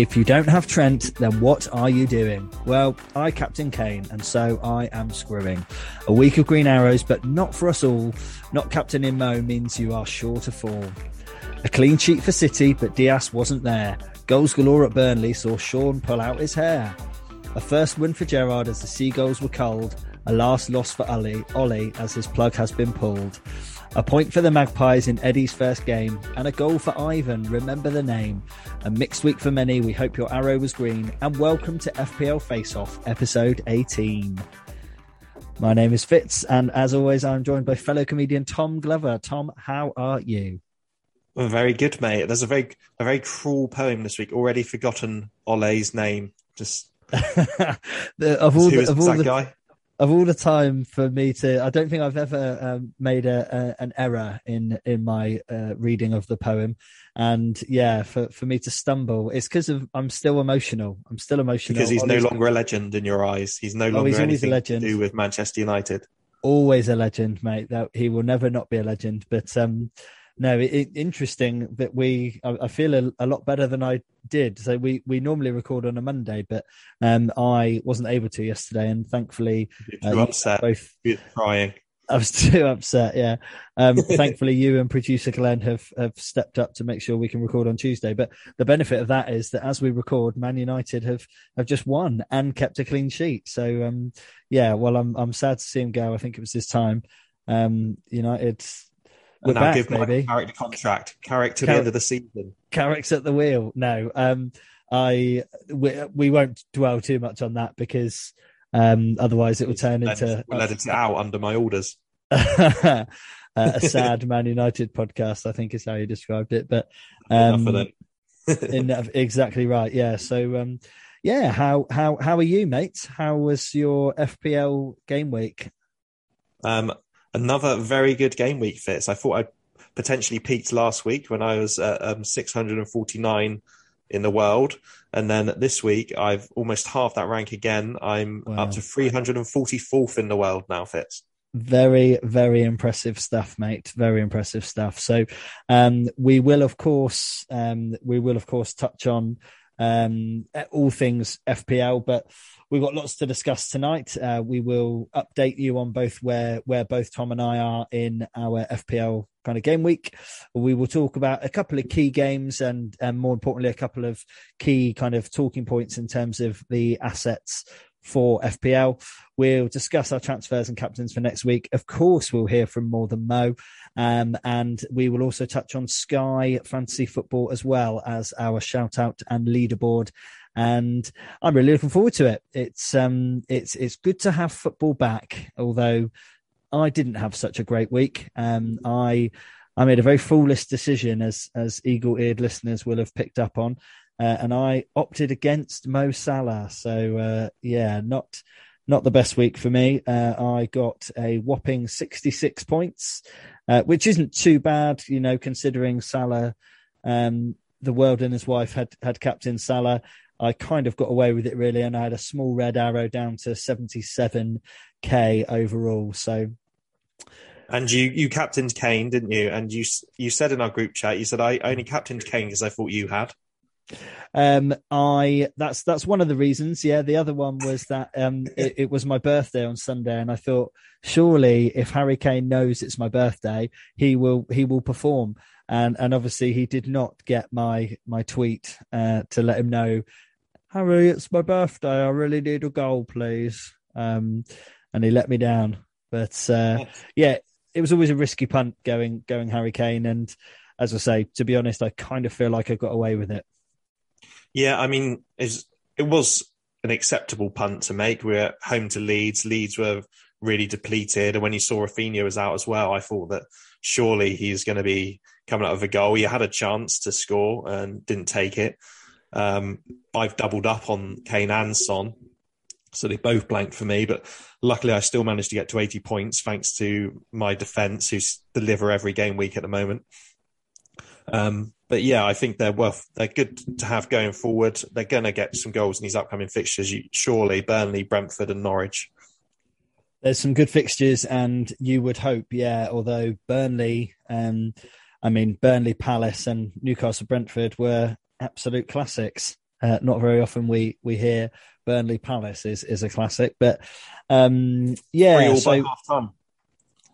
If you don't have Trent, then what are you doing? Well, I captain Kane, and so I am screwing. A week of green arrows, but not for us all. Not captaining Mo means you are sure to fall. A clean sheet for City, but Diaz wasn't there. Goals galore at Burnley saw Sean pull out his hair. A first win for Gerrard as the Seagulls were cold. A last loss for Ollie as his plug has been pulled. A point for the Magpies in Eddie's first game, and a goal for Ivan, remember the name. A mixed week for many, we hope your arrow was green, and welcome to FPL Face-Off, episode 18. My name is Fitz, and as always, I'm joined by fellow comedian Tom Glover. Tom, how are you? I'm very good, mate. There's a very cruel poem this week, already forgotten Ole's name. Just Who is that guy? Of all the time for me to, I don't think I've ever made an error in my reading of the poem, and yeah, for me to stumble, it's because I'm still emotional. Because he's no longer a legend in your eyes. He's no longer anything to do with Manchester United. Always a legend, mate. That he will never not be a legend. But no, it's interesting that I feel a lot better than I did. So we normally record on a Monday, but I wasn't able to yesterday, and thankfully, you're too upset. You're crying. I was too upset. Yeah, thankfully, you and producer Glenn have stepped up to make sure we can record on Tuesday. But the benefit of that is that as we record, Man United have just won and kept a clean sheet. So yeah, well, I'm sad to see him go. I think it was his time. United. We're now back, give maybe. Carrick the contract. Carrick to the end of the season. Carrick's at the wheel. No, we won't dwell too much on that because otherwise it will turn into... We'll edit it out under my orders. A sad Man United podcast, I think is how you described it. But enough of that. Exactly right, yeah. So, yeah, how are you, mate? How was your FPL game week? Another very good game week, Fitz. I thought I potentially peaked last week when I was at 649 in the world. And then this week, I've almost halved that rank again. I'm up to 344th in the world now, Fitz. Very, very impressive stuff, mate. Very impressive stuff. So we will, of course, touch on all things FPL, but we've got lots to discuss tonight. We will update you on both where both Tom and I are in our FPL kind of game week. We will talk about a couple of key games and more importantly, a couple of key kind of talking points in terms of the assets for FPL. We'll discuss our transfers and captains for next week. Of course, we'll hear from More Than Mo. And we will also touch on Sky Fantasy Football as well as our shout out and leaderboard. And I'm really looking forward to it. It's good to have football back, although I didn't have such a great week. I made a very foolish decision, as eagle-eared listeners will have picked up on. And I opted against Mo Salah. So, yeah, not the best week for me. I got a whopping 66 points, which isn't too bad, you know, considering Salah, the world and his wife had captained Salah. I kind of got away with it, really, and I had a small red arrow down to 77k overall. So... And you captained Kane, didn't you? And you said in our group chat, you said, I only captained Kane because I thought you had. That's one of the reasons. Yeah, the other one was that it was my birthday on Sunday, and I thought surely if Harry Kane knows it's my birthday, he will perform, and obviously he did not get my tweet to let him know, Harry, it's my birthday, I really need a goal, please, and he let me down. But yeah, it was always a risky punt going Harry Kane, and as I say, to be honest, I kind of feel like I got away with it. Yeah, I mean, it was an acceptable punt to make. We were home to Leeds. Leeds were really depleted. And when you saw Raphinha was out as well, I thought that surely he's going to be coming out of a goal. He had a chance to score and didn't take it. I've doubled up on Kane and Son, so they both blanked for me. But luckily, I still managed to get to 80 points thanks to my defence, who deliver every game week at the moment. But yeah, I think they're good to have going forward. They're going to get some goals in these upcoming fixtures, surely. Burnley, Brentford and Norwich. There's some good fixtures, and you would hope, yeah, although Burnley, Palace and Newcastle, Brentford were absolute classics. Not very often we hear Burnley Palace is a classic, but yeah, so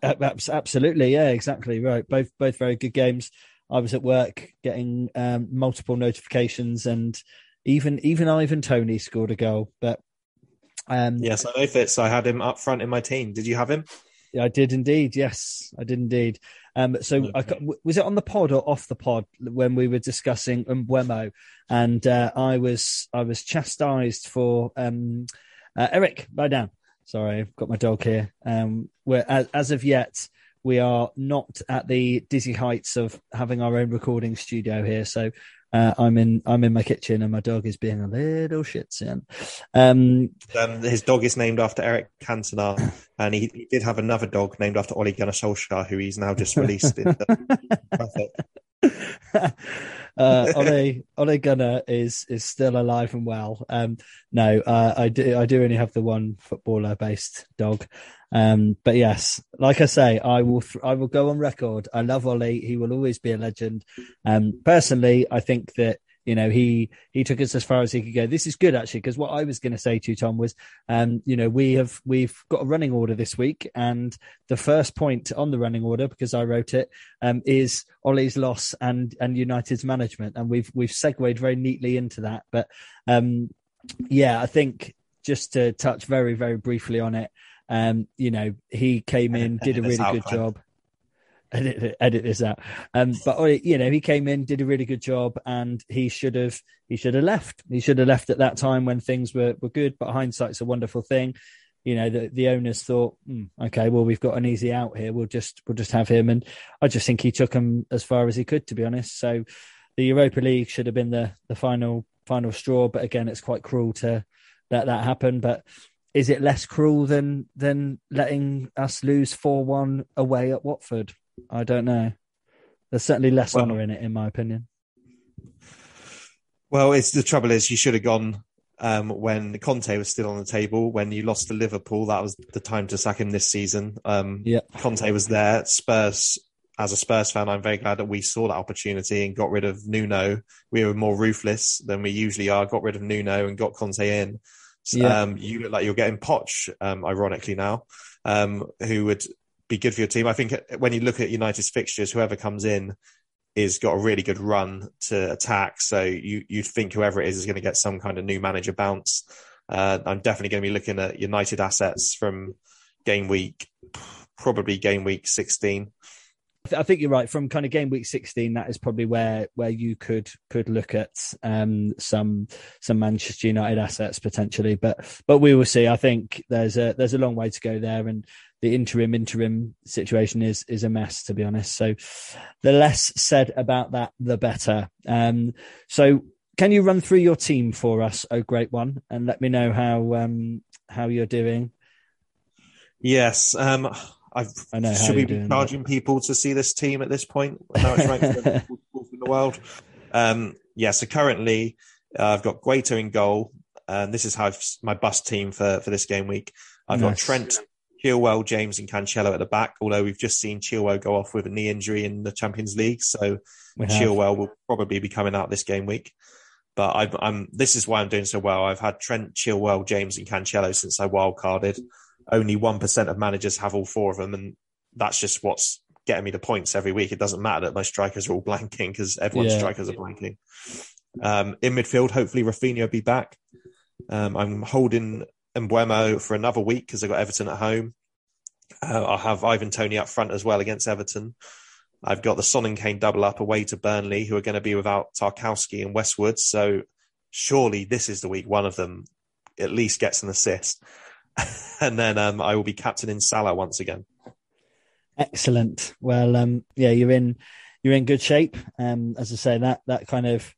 absolutely, yeah, exactly right. Both very good games. I was at work getting multiple notifications, and even Ivan Tony scored a goal. But yes, I know Fitz. I had him up front in my team. Did you have him? Yeah, I did indeed. Yes, I did indeed. So okay. Was it on the pod or off the pod when we were discussing Mbeumo? And I was chastised for Eric, lie down. Sorry, I've got my dog here. Where as of yet, we are not at the dizzy heights of having our own recording studio here. So I'm in my kitchen, and my dog is being a little shit soon. His dog is named after Eric Cantona, and he did have another dog named after Ole Gunnar Solskjaer, who he's now just released. Ole Gunnar is still alive and well. I do only have the one footballer based dog. But yes, like I say, I will go on record. I love Ollie. He will always be a legend. Personally, I think that, you know, he took us as far as he could go. This is good, actually, because what I was going to say to you, Tom, was, you know, we've got a running order this week, and the first point on the running order, because I wrote it, is Ollie's loss and United's management, and we've segued very neatly into that. But yeah, I think just to touch very, very briefly on it. You know, he came in, did a really good job. Edit this out. But you know, he came in, did a really good job, and he should have left. He should have left at that time when things were good. But hindsight's a wonderful thing. You know, the owners thought, okay, well, we've got an easy out here. We'll just have him, and I just think he took him as far as he could, to be honest. So the Europa League should have been the final straw. But again, it's quite cruel to let that happen. But is it less cruel than letting us lose 4-1 away at Watford? I don't know. There's certainly less honour in it, in my opinion. Well, it's the trouble is you should have gone when Conte was still on the table. When you lost to Liverpool, that was the time to sack him this season. Yeah. Conte was there. Spurs, as a Spurs fan, I'm very glad that we saw that opportunity and got rid of Nuno. We were more ruthless than we usually are. Got rid of Nuno and got Conte in. Yeah. You look like you're getting Poch, ironically now, who would be good for your team. I think when you look at United's fixtures, whoever comes in is got a really good run to attack. So you'd think whoever it is going to get some kind of new manager bounce. I'm definitely going to be looking at United assets from game week 16. I think you're right. From kind of game week 16, that is probably where you could look at some Manchester United assets potentially. But we will see. I think there's a long way to go there, and the interim situation is a mess, to be honest. So the less said about that, the better. So can you run through your team for us, oh great one, and let me know how you're doing? Yes. I know. Should we be charging people to see this team at this point? Now it's ranked in the world. Yeah, so currently I've got Guaito in goal. This is how my bus team for this game week. I've got Trent, Chilwell, James and Cancelo at the back, although we've just seen Chilwell go off with a knee injury in the Champions League. So Chilwell will probably be coming out this game week. But this is why I'm doing so well. I've had Trent, Chilwell, James and Cancelo since I wildcarded. Only 1% of managers have all four of them, and that's just what's getting me the points every week. It doesn't matter that my strikers are all blanking because everyone's strikers are blanking. In midfield, hopefully Raphinha will be back. I'm holding Mbeumo for another week because I've got Everton at home. I'll have Ivan Tony up front as well against Everton. I've got the Son and Kane double up away to Burnley, who are going to be without Tarkowski and Westwood. So surely this is the week one of them at least gets an assist. And then I will be captaining Salah once again. Excellent. Well, yeah, you're in good shape. As I say, that kind of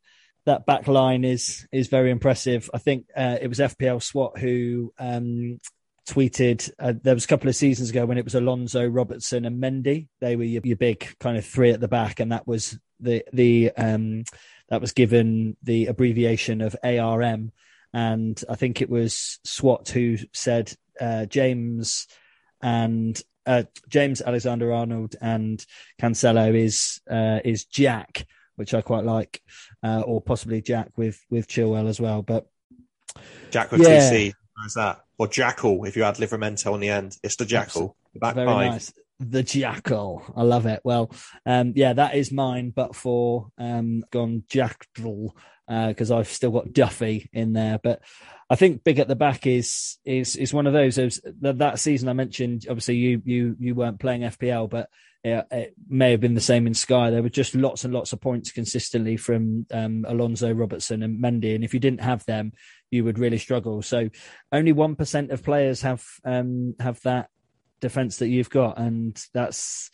that back line is very impressive. I think it was FPL SWAT who tweeted there was a couple of seasons ago when it was Alonso, Robertson, and Mendy. They were your big kind of three at the back, and that was that was given the abbreviation of ARM. And I think it was SWAT who said James and James Alexander-Arnold and Cancelo is Jack which I quite like, or possibly Jack with Chilwell as well. But Jack with TC, how's that? Or Jackal, if you add Livramento on the end. It's the Jackal. The back five. Nice. The Jackal. I love it. Well, that is mine, but for gone Jackal, because I've still got Duffy in there. But I think big at the back is one of those. That season I mentioned, obviously you weren't playing FPL, but it may have been the same in Sky. There were just lots and lots of points consistently from Alonso, Robertson and Mendy. And if you didn't have them, you would really struggle. So only 1% of players have that defense that you've got, and that's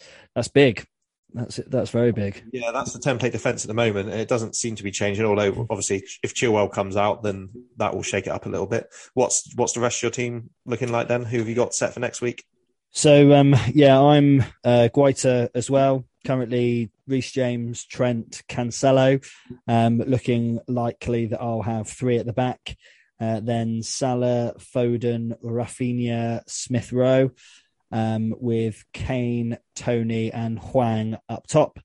big. That's very big. Yeah, that's the template defense at the moment. It doesn't seem to be changing, although obviously if Chilwell comes out, then that will shake it up a little bit. What's the rest of your team looking like then? Who have you got set for next week? So I'm Guaita as well. Currently, Reece James, Trent, Cancelo. Looking likely that I'll have three at the back. Then Salah, Foden, Raphinha, Smith Rowe, with Kane, Tony and Huang up top.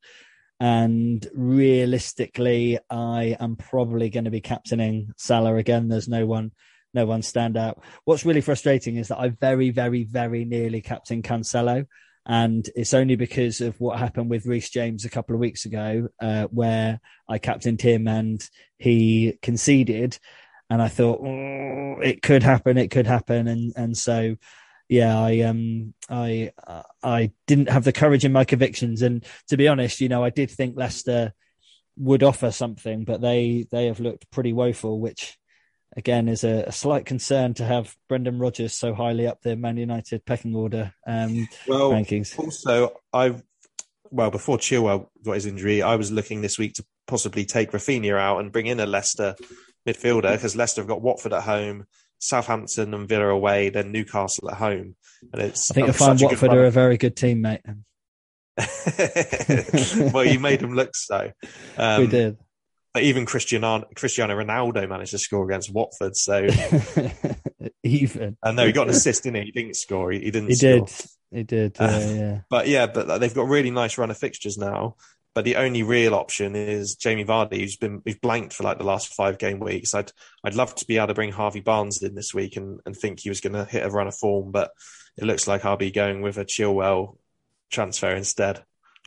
And realistically, I am probably going to be captaining Salah again. There's no one stand out. What's really frustrating is that I very, very, very nearly captained Cancelo. And it's only because of what happened with Reece James a couple of weeks ago, where I captained him and he conceded. And I thought, it could happen. It could happen. And so, I didn't have the courage in my convictions. And to be honest, I did think Leicester would offer something, but they have looked pretty woeful, which again is a slight concern to have Brendan Rodgers so highly up the Man United pecking order rankings. Also, before Chilwell got his injury, I was looking this week to possibly take Raphinha out and bring in a Leicester midfielder, because Leicester have got Watford at home, Southampton and Villa away, then Newcastle at home, and I think you'll find Watford are a very good team, mate. Well, you made them look so. We did. But even Cristiano Ronaldo managed to score against Watford. So even he got an assist, didn't he? He didn't score. He did. Yeah. But they've got a really nice run of fixtures now. But the only real option is Jamie Vardy, who's blanked for like the last 5 game weeks. I'd love to be able to bring Harvey Barnes in this week and think he was going to hit a run of form, but it looks like I'll be going with a Chilwell transfer instead,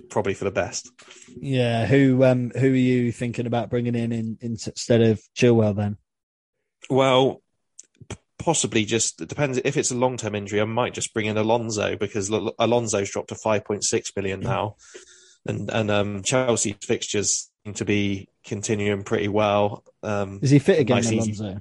probably for the best. Yeah, who are you thinking about bringing in instead of Chilwell then? Well, possibly just, it depends if it's a long-term injury. I might just bring in Alonso, because Alonso's dropped to 5.6 million now. And Chelsea's fixtures seem to be continuing pretty well. Is he fit again, Alonso?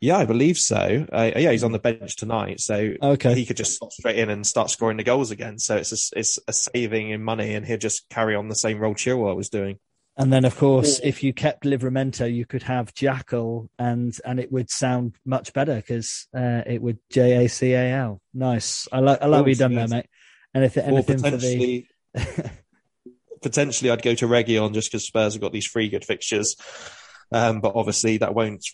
Yeah, I believe so. He's on the bench tonight, so he could just stop straight in and start scoring the goals again. So it's a saving in money, and he'll just carry on the same role Chilwell was doing. And then, of course, if you kept Livramento, you could have Jackal, and it would sound much better, because it would Jacal. Nice. I like what you've done there, mate. And if anything, potentially I'd go to Reguilon, just because Spurs have got these 3 good fixtures. But obviously that won't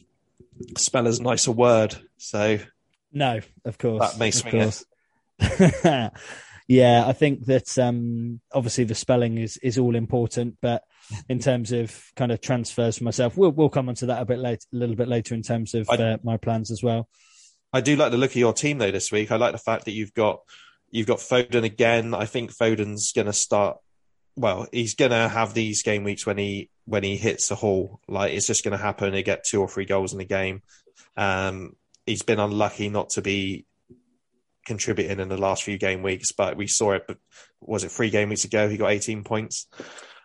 spell as nice a word. So no, of course that may swing it. Yeah, I think that obviously the spelling is all important, but in terms of kind of transfers for myself, we'll come onto that a little bit later in terms of my plans as well. I do like the look of your team though this week. I like the fact that you've got Foden again. I think Foden's going to start. Well, he's going to have these game weeks when he hits a haul. Like, it's just going to happen. He get 2 or 3 goals in a game. He's been unlucky not to be contributing in the last few game weeks, but we saw it. But was it 3 game weeks ago? He got 18 points.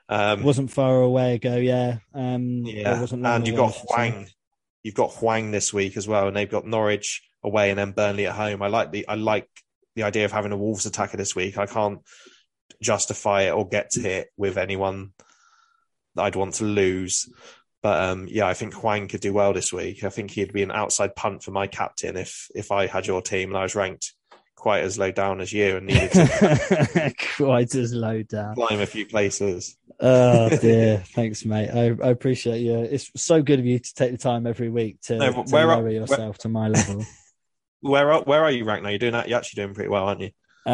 Wasn't far away ago. Yeah. Wasn't long and you've got Huang. You've got Huang this week as well, and they've got Norwich away and then Burnley at home. I like the idea of having a Wolves attacker this week. I can't justify it or get to it with anyone that I'd want to lose. But I think Huang could do well this week. I think he'd be an outside punt for my captain if I had your team and I was ranked quite as low down as you and needed to quite as low down, climb a few places. Oh dear, thanks mate. I appreciate you. It's so good of you to take the time every week to lower yourself to my level. Where are you ranked now? You're actually doing pretty well, aren't you? So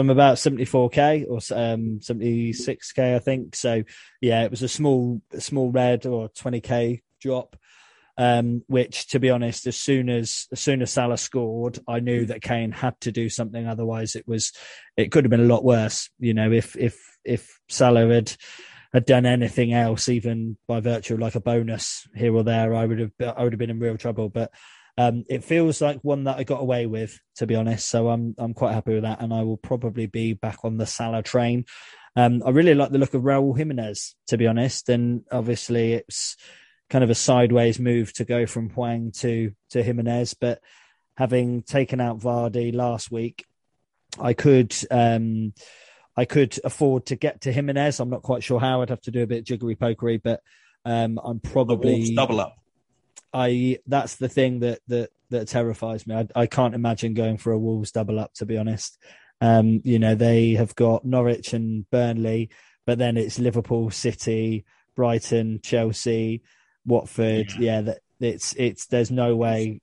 I'm about 74k or 76k, I think. So yeah, it was a small red or 20k drop. Which, to be honest, as soon as Salah scored, I knew that Kane had to do something. Otherwise, it could have been a lot worse. You know, if Salah had done anything else, even by virtue of like a bonus here or there, I would have been in real trouble. But it feels like one that I got away with, to be honest. So I'm quite happy with that, and I will probably be back on the Salah train. I really like the look of Raul Jimenez, to be honest, and obviously it's kind of a sideways move to go from Huang to Jimenez. But having taken out Vardy last week, I could afford to get to Jimenez. I'm not quite sure how. I'd have to do a bit of jiggery-pokery, but I'm probably... The Wolves double up. That's the thing that terrifies me. I can't imagine going for a Wolves double up, to be honest. You know, they have got Norwich and Burnley, but then it's Liverpool, City, Brighton, Chelsea... Watford, yeah, that it's there's no way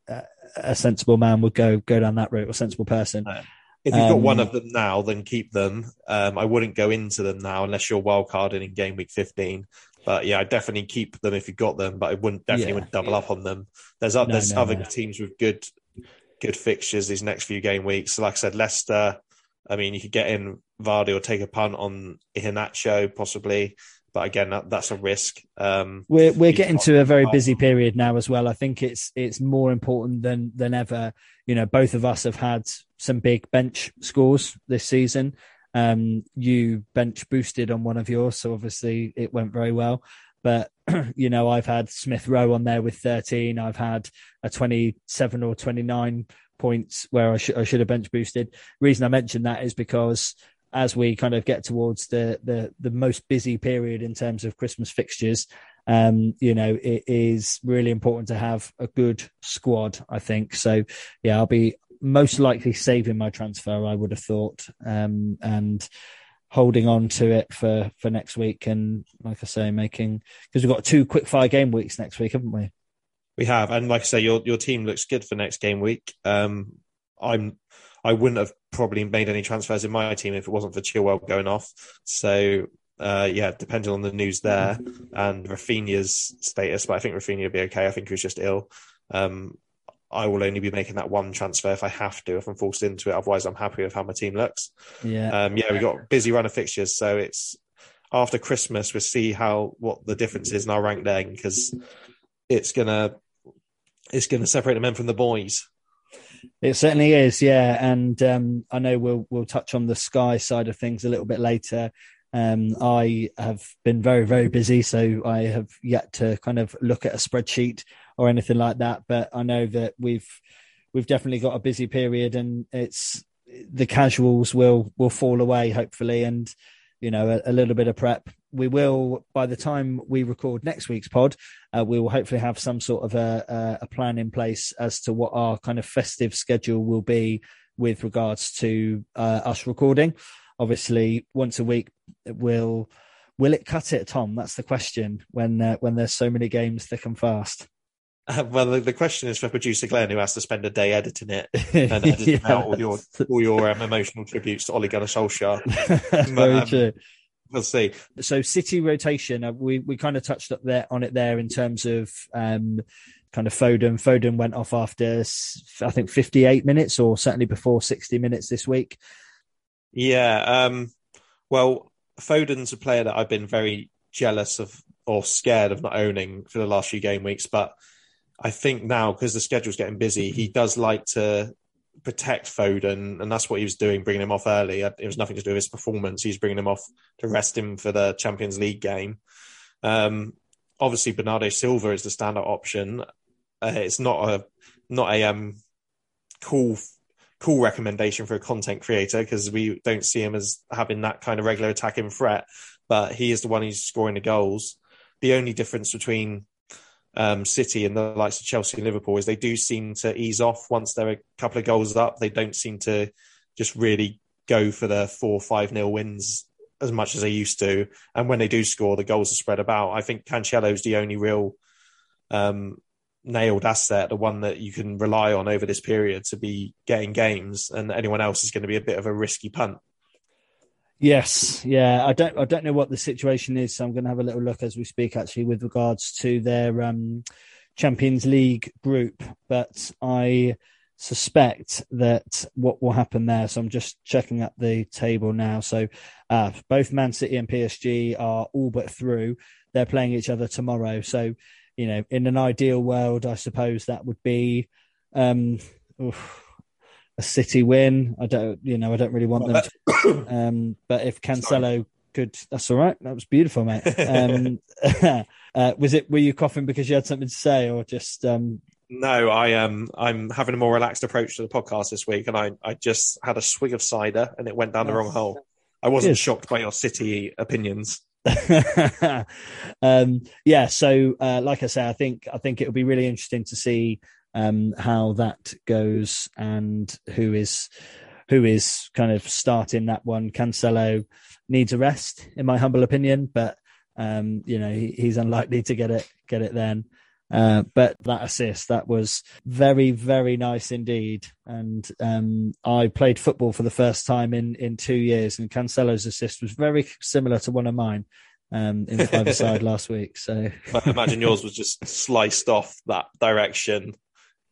a sensible man would go down that route, or sensible person. If you've got one of them now, then keep them. I wouldn't go into them now unless you're wild carding in game week 15. But yeah, I definitely keep them if you got them, but I wouldn't double up on them. There's other teams with good fixtures these next few game weeks. So like I said, Leicester. I mean, you could get in Vardy or take a punt on Iheanacho possibly. But again, that's a risk. We're getting to a very busy period now as well. I think it's more important than ever. You know, both of us have had some big bench scores this season. You bench boosted on one of yours, so obviously it went very well. But, you know, I've had Smith Rowe on there with 13. I've had a 27 or 29 points where I should have bench boosted. Reason I mentioned that is because... as we kind of get towards the most busy period in terms of Christmas fixtures, you know, it is really important to have a good squad, I think. So, yeah, I'll be most likely saving my transfer, I would have thought, and holding on to it for next week. And like I say, because we've got 2 quick-fire game weeks next week, haven't we? We have. And like I say, your team looks good for next game week. I wouldn't have probably made any transfers in my team if it wasn't for Chilwell going off. So, yeah, depending on the news there and Raphinha's status, but I think Raphinha will be okay. I think he was just ill. I will only be making that one transfer if I have to, if I'm forced into it. Otherwise, I'm happy with how my team looks. Yeah, we've got a busy run of fixtures. So it's after Christmas, we'll see what the difference is in our rank then, because it's gonna separate the men from the boys. It certainly is, yeah. And I know we'll touch on the Sky side of things a little bit later. I have been very, very busy, so I have yet to kind of look at a spreadsheet or anything like that. But I know that we've definitely got a busy period, and it's the casuals will fall away hopefully, and you know a little bit of prep. We will, by the time we record next week's pod, we will hopefully have some sort of a plan in place as to what our kind of festive schedule will be with regards to us recording. Obviously, once a week, will it cut it, Tom? That's the question when there's so many games thick and fast. Well, the question is for producer Glenn, who has to spend a day editing it and editing out all your emotional tributes to Ole Gunnar Solskjaer. Very true. We'll see. So City rotation, we kind of touched up on it in terms of kind of Foden. Foden went off after, I think, 58 minutes or certainly before 60 minutes this week. Yeah. Well, Foden's a player that I've been very jealous of or scared of not owning for the last few game weeks. But I think now, because the schedule's getting busy, he does like to protect Foden, and that's what he was doing, bringing him off early. It was nothing to do with his performance. He's bringing him off to rest him for the Champions League game. Obviously, Bernardo Silva is the standout option. It's not a cool recommendation for a content creator, because we don't see him as having that kind of regular attacking threat, but he is the one who's scoring the goals. The only difference between City and the likes of Chelsea and Liverpool is they do seem to ease off once they're a couple of goals up. They don't seem to just really go for the 4-5-0 wins as much as they used to. And when they do score, the goals are spread about. I think Cancelo's the only real nailed asset, the one that you can rely on over this period to be getting games, and anyone else is going to be a bit of a risky punt. Yes, yeah. I don't know what the situation is, so I'm going to have a little look as we speak, actually, with regards to their Champions League group. But I suspect that what will happen there, so I'm just checking up the table now. So both Man City and PSG are all but through. They're playing each other tomorrow. So, you know, in an ideal world, I suppose that would be a City win. I don't really want them to. But if Cancelo could, that's all right. That was beautiful, mate. Were you coughing because you had something to say, or just? No, I'm having a more relaxed approach to the podcast this week, and I just had a swig of cider and it went down the wrong hole. I wasn't shocked by your City opinions. So like I say, I think it'll be really interesting to see how that goes and who is kind of starting that one. Cancelo needs a rest, in my humble opinion, but you know, he's unlikely to get it then. But that assist, that was very, very nice indeed. And I played football for the first time in 2 years, and Cancelo's assist was very similar to one of mine in five-a-side last week. So I imagine yours was just sliced off that direction,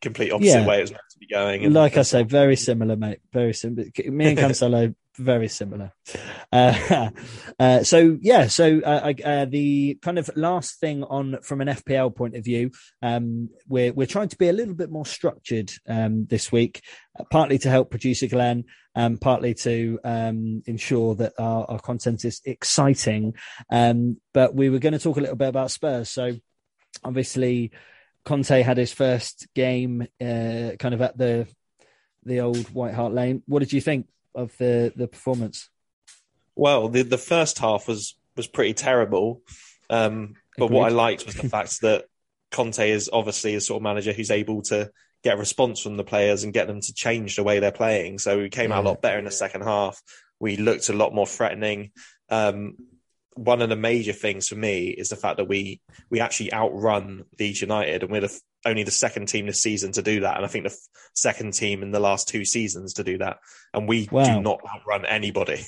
complete opposite way it was meant to be going. And like I say, very similar, mate. Very similar. Me and Cancelo, very similar. The kind of last thing on from an FPL point of view, we're trying to be a little bit more structured this week, partly to help producer Glenn, partly to ensure that our content is exciting. But we were going to talk a little bit about Spurs. So obviously, Conte had his first game kind of at the old White Hart Lane. What did you think of the performance? Well, the first half was pretty terrible. But what I liked was the fact that Conte is obviously a sort of manager who's able to get a response from the players and get them to change the way they're playing. So we came out a lot better in the second half. We looked a lot more threatening. One of the major things for me is the fact that we actually outrun Leeds United, and we're only the second team this season to do that. And I think the second team in the last two seasons to do that. And we do not outrun anybody.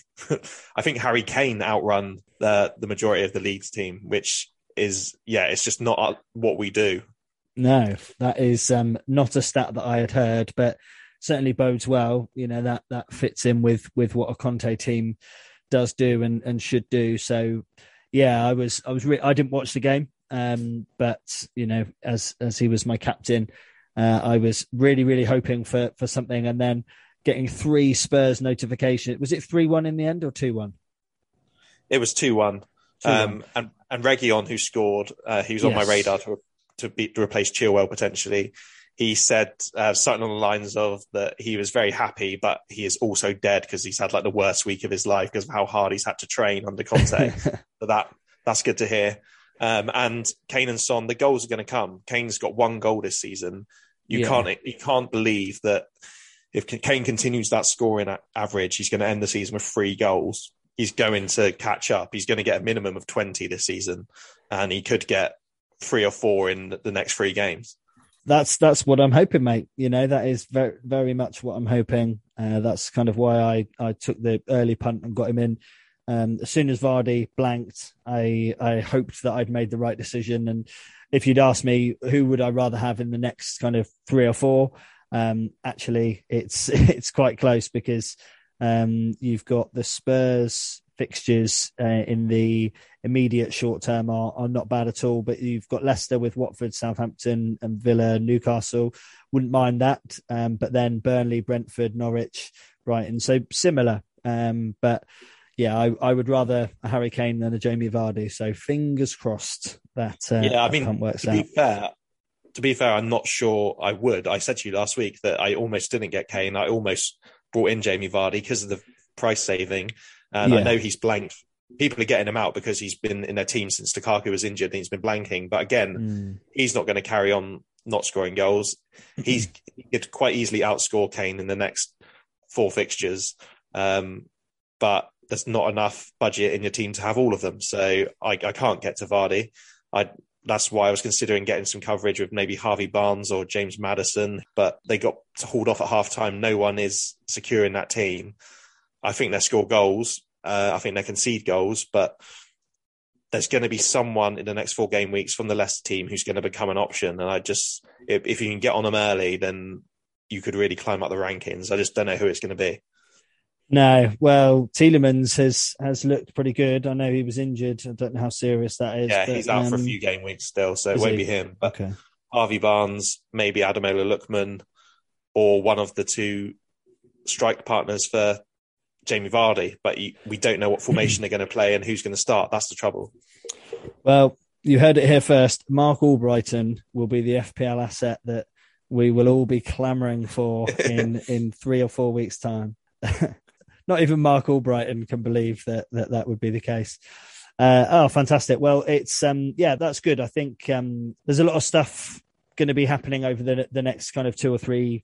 I think Harry Kane outrun the majority of the Leeds team, which is, it's just not what we do. No, that is not a stat that I had heard, but certainly bodes well. You know, that fits in with what a Conte team does do and should do. So I didn't watch the game, but you know, as he was my captain, I was really, really hoping for something, and then getting three Spurs notifications. Was it 3-1 in the end or 2-1? It was 2-1. And Reguilon, who scored, he was on my radar to replace Chilwell potentially. He said something on the lines of that he was very happy, but he is also dead because he's had like the worst week of his life because of how hard he's had to train under Conte. So that's good to hear. And Kane and Son, the goals are going to come. Kane's got one goal this season. You can't believe that if Kane continues that scoring average, he's going to end the season with 3 goals. He's going to catch up. He's going to get a minimum of 20 this season, and he could get 3 or 4 in the next 3 games. That's what I'm hoping, mate. You know, that is very, very much what I'm hoping. That's kind of why I took the early punt and got him in. As soon as Vardy blanked, I hoped that I'd made the right decision. And if you'd asked me who would I rather have in the next kind of 3 or 4, actually it's quite close because you've got the Spurs fixtures in the immediate short term are not bad at all, but you've got Leicester with Watford, Southampton and Villa, Newcastle. Wouldn't mind that. But then Burnley, Brentford, Norwich, Brighton. So similar. But yeah, I would rather a Harry Kane than a Jamie Vardy. So fingers crossed that that works to out. To be fair, I'm not sure I would. I said to you last week that I almost didn't get Kane. I almost brought in Jamie Vardy because of the price saving. And I know he's blanked. People are getting him out because he's been in their team since Lukaku was injured and he's been blanking. But again, he's not going to carry on not scoring goals. He could quite easily outscore Kane in the next 4 fixtures. But there's not enough budget in your team to have all of them. So I can't get to Vardy. I That's why I was considering getting some coverage with maybe Harvey Barnes or James Maddison, but they got hauled off at halftime. No one is securing that team. I think they score goals. I think they concede goals, but there's going to be someone in the next 4 game weeks from the Leicester team who's going to become an option. And I just, if you can get on them early, then you could really climb up the rankings. I just don't know who it's going to be. No, well, Tielemans has looked pretty good. I know he was injured. I don't know how serious that is. Yeah, but he's out for a few game weeks still, so it won't be him. But okay. Harvey Barnes, maybe Ademola Lookman, or one of the two strike partners for Jamie Vardy. But we don't know what formation they're going to play and who's going to start. That's the trouble. Well, you heard it here first. Mark Albrighton will be the FPL asset that we will all be clamouring for in 3 or 4 weeks' time. Not even Mark Albrighton can believe that would be the case. Fantastic. Well, it's, that's good. I think there's a lot of stuff going to be happening over the next kind of two or three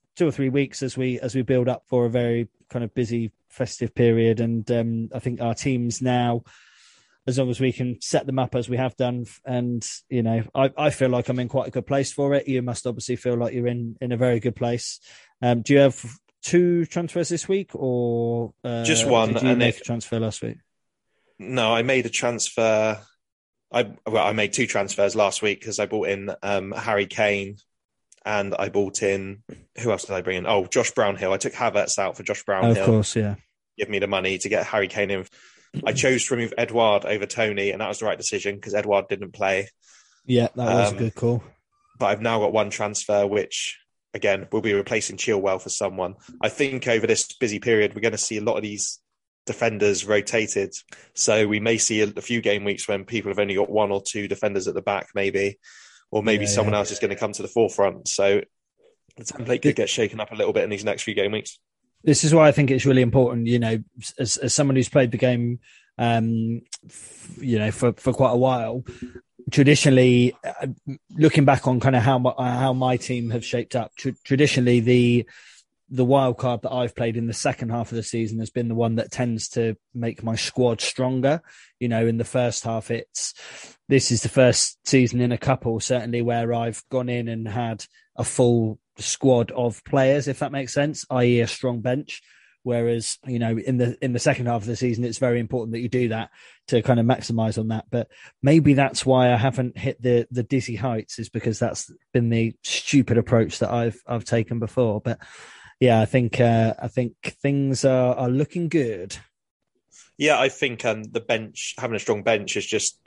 weeks as we build up for a very kind of busy festive period. And I think our teams now, as long as we can set them up as we have done. And, you know, I feel like I'm in quite a good place for it. You must obviously feel like you're in a very good place. Do you have 2 transfers this week, or just one? Did you make a transfer last week? No, I made a transfer. I made 2 transfers last week because I bought in Harry Kane, and I bought in, who else did I bring in? Oh, Josh Brownhill. I took Havertz out for Josh Brownhill. Oh, of course, yeah. Give me the money to get Harry Kane in. I chose to remove Edouard over Tony, and that was the right decision because Edouard didn't play. Yeah, that was a good call. But I've now got 1 transfer, which, again, we'll be replacing Chilwell for someone. I think over this busy period, we're going to see a lot of these defenders rotated. So we may see a few game weeks when people have only got 1 or 2 defenders at the back, maybe. Or maybe someone else is going to come to the forefront. So the template could get shaken up a little bit in these next few game weeks. This is why I think it's really important, you know, as someone who's played the game, for quite a while. Traditionally, looking back on kind of how my team have shaped up, traditionally the wild card that I've played in the second half of the season has been the one that tends to make my squad stronger. You know, in the first half, this is the first season in a couple, certainly, where I've gone in and had a full squad of players, if that makes sense, i.e. a strong bench. Whereas, you know, in the second half of the season, it's very important that you do that to kind of maximize on that. But maybe that's why I haven't hit the dizzy heights, is because that's been the stupid approach that I've taken before. But yeah, I think things are looking good. Yeah, I think the bench, having a strong bench, is just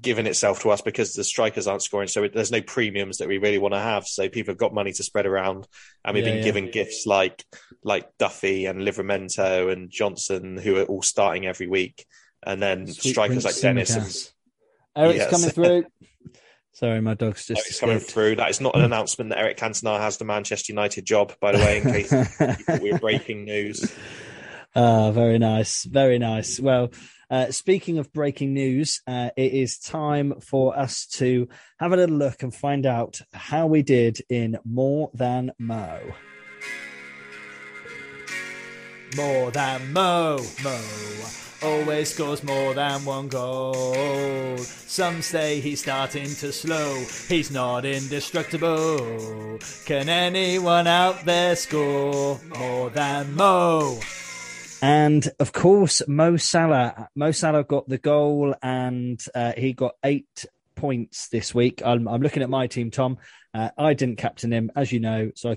giving itself to us because the strikers aren't scoring, so there's no premiums that we really want to have, so people have got money to spread around, and we've been given gifts like Duffy and Livramento and Johnson, who are all starting every week, and then sweet strikers like Dennis and Eric's coming through. Sorry, my dog's just coming through. That is not an announcement that Eric Cantona has the Manchester United job, by the way, in case people, we're breaking news. Very nice. Very nice. Well, speaking of breaking news, it is time for us to have a little look and find out how we did in More Than Mo. More than Mo. Mo always scores more than 1 goal. Some say he's starting to slow. He's not indestructible. Can anyone out there score more than Mo? And of course, Mo Salah got the goal, and he got 8 points this week. I'm looking at my team, Tom. I didn't captain him, as you know, so I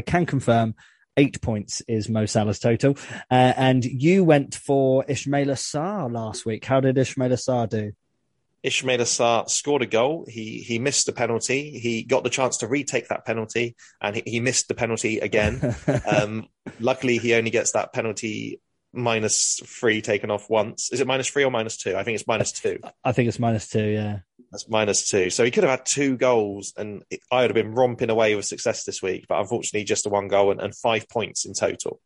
can confirm 8 points is Mo Salah's total. And you went for Ismaila Sarr last week. How did Ismaila Sarr do? Ismaila Sarr scored a goal. He missed the penalty. He got the chance to retake that penalty, and he missed the penalty again. Luckily, he only gets that penalty -3 taken off once. Is it -3 or -2? I think it's -2. I think it's -2, yeah. That's -2. So he could have had 2 goals, and I would have been romping away with success this week, but unfortunately just the 1 goal and 5 points in total.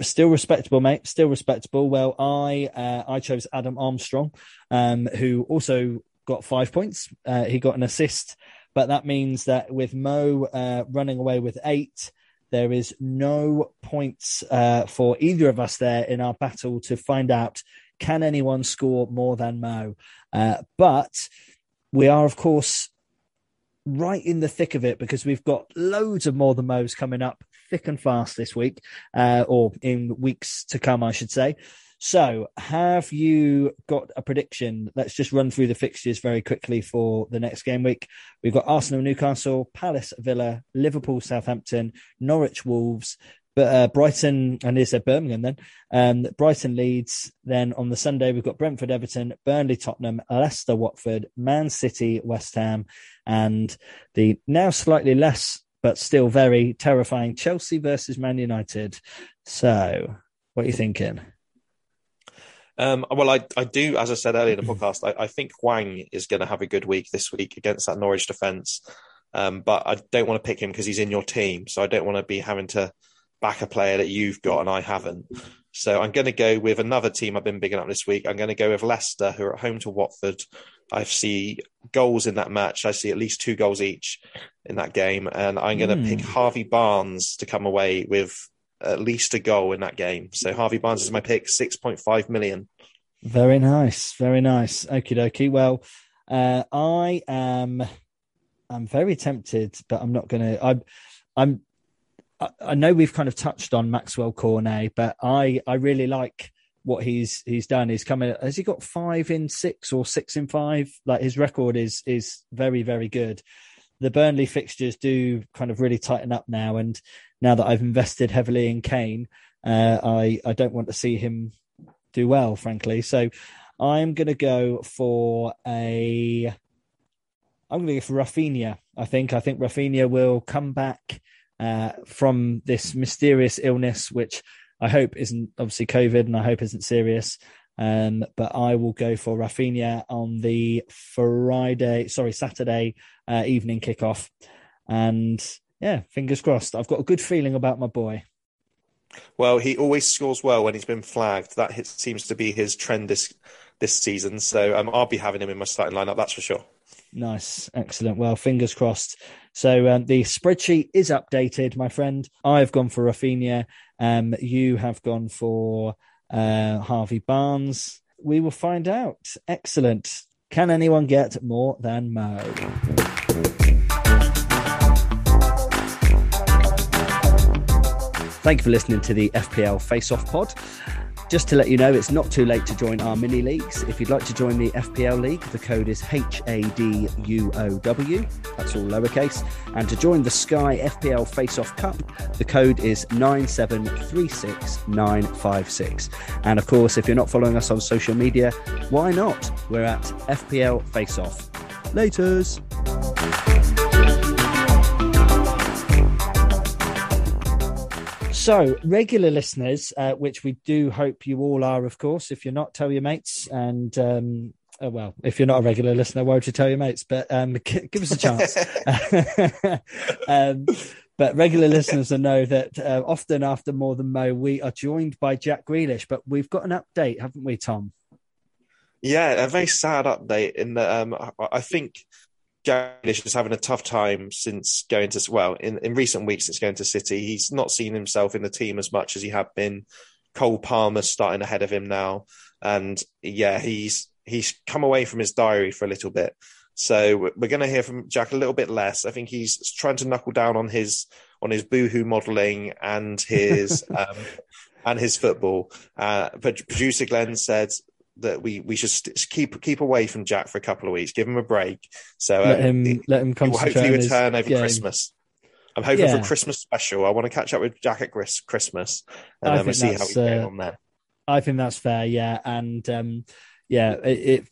Still respectable, mate. Still respectable. Well, I chose Adam Armstrong, who also got 5 points. He got an assist, but that means that with Mo running away with 8, there is no points for either of us there in our battle to find out Can anyone score more than Mo? But we are, of course, right in the thick of it because we've got loads of more than Mo's coming up thick and fast this week, or in weeks to come, I should say. So have you got a prediction? Let's just run through the fixtures very quickly for the next game week. We've got Arsenal, Newcastle, Palace, Villa, Liverpool, Southampton, Norwich, Wolves, Brighton, and they said Birmingham then, Brighton, Leeds. Then on the Sunday, we've got Brentford, Everton, Burnley, Tottenham, Leicester, Watford, Man City, West Ham, and the now slightly less but still very terrifying Chelsea versus Man United. So what are you thinking? Well, I do, as I said earlier in the podcast, I think Huang is going to have a good week this week against that Norwich defence. But I don't want to pick him because he's in your team. So I don't want to be having to back a player that you've got and I haven't. So I'm going to go with another team I've been bigging up this week. I'm going to go with Leicester, who are at home to Watford. I see goals in that match. I see at least 2 goals each in that game. And I'm going to pick Harvey Barnes to come away with at least 1 goal in that game. So Harvey Barnes is my pick, 6.5 million. Very nice. Very nice. Okie dokie. Well, I'm very tempted, but I'm not going to, I know we've kind of touched on Maxwell Cornet, but I really like what he's done. He's coming. Has he got 5 in 6 or 6 in 5? Like, his record is very, very good. The Burnley fixtures do kind of really tighten up now. And now that I've invested heavily in Kane, I don't want to see him do well, frankly. So I'm going to go for Raphinha. I think Raphinha will come back from this mysterious illness, which I hope isn't obviously COVID and I hope isn't serious. But I will go for Raphinha on the Saturday evening kickoff. And yeah, fingers crossed. I've got a good feeling about my boy. Well, he always scores well when he's been flagged. That seems to be his trend this season. So I'll be having him in my starting lineup, that's for sure. Nice. Excellent. Well, fingers crossed. So the spreadsheet is updated, my friend. I've gone for Raphinha. You have gone for Harvey Barnes. We will find out. Excellent. Can anyone get more than Mo? Thank you for listening to the FPL Face-Off Pod. Just to let you know, it's not too late to join our mini leagues. If you'd like to join the FPL League, the code is HADUOW. That's all lowercase. And to join the Sky FPL Face-Off Cup, the code is 9736956. And of course, if you're not following us on social media, why not? We're at FPL Face-Off. Laters. So, regular listeners, which we do hope you all are, of course. If you're not, tell your mates. And, well, if you're not a regular listener, why would you tell your mates? But give us a chance. But regular listeners will know that often after More Than Mo, we are joined by Jack Grealish. But we've got an update, haven't we, Tom? Yeah, a very sad update in that I think Grealish is having a tough time since going to, well, in recent weeks since going to City. He's not seen himself in the team as much as he had been. Cole Palmer's starting ahead of him now. And yeah, he's come away from his diary for a little bit. So we're going to hear from Jack a little bit less. I think he's trying to knuckle down on his boohoo modelling and his and his football. But producer Glenn said that we should keep away from Jack for a couple of weeks, give him a break. So let him come. Hopefully return over Christmas. I'm hoping for a Christmas special. I want to catch up with Jack at Christmas and then we'll see how we go on there. I think that's fair. Yeah. And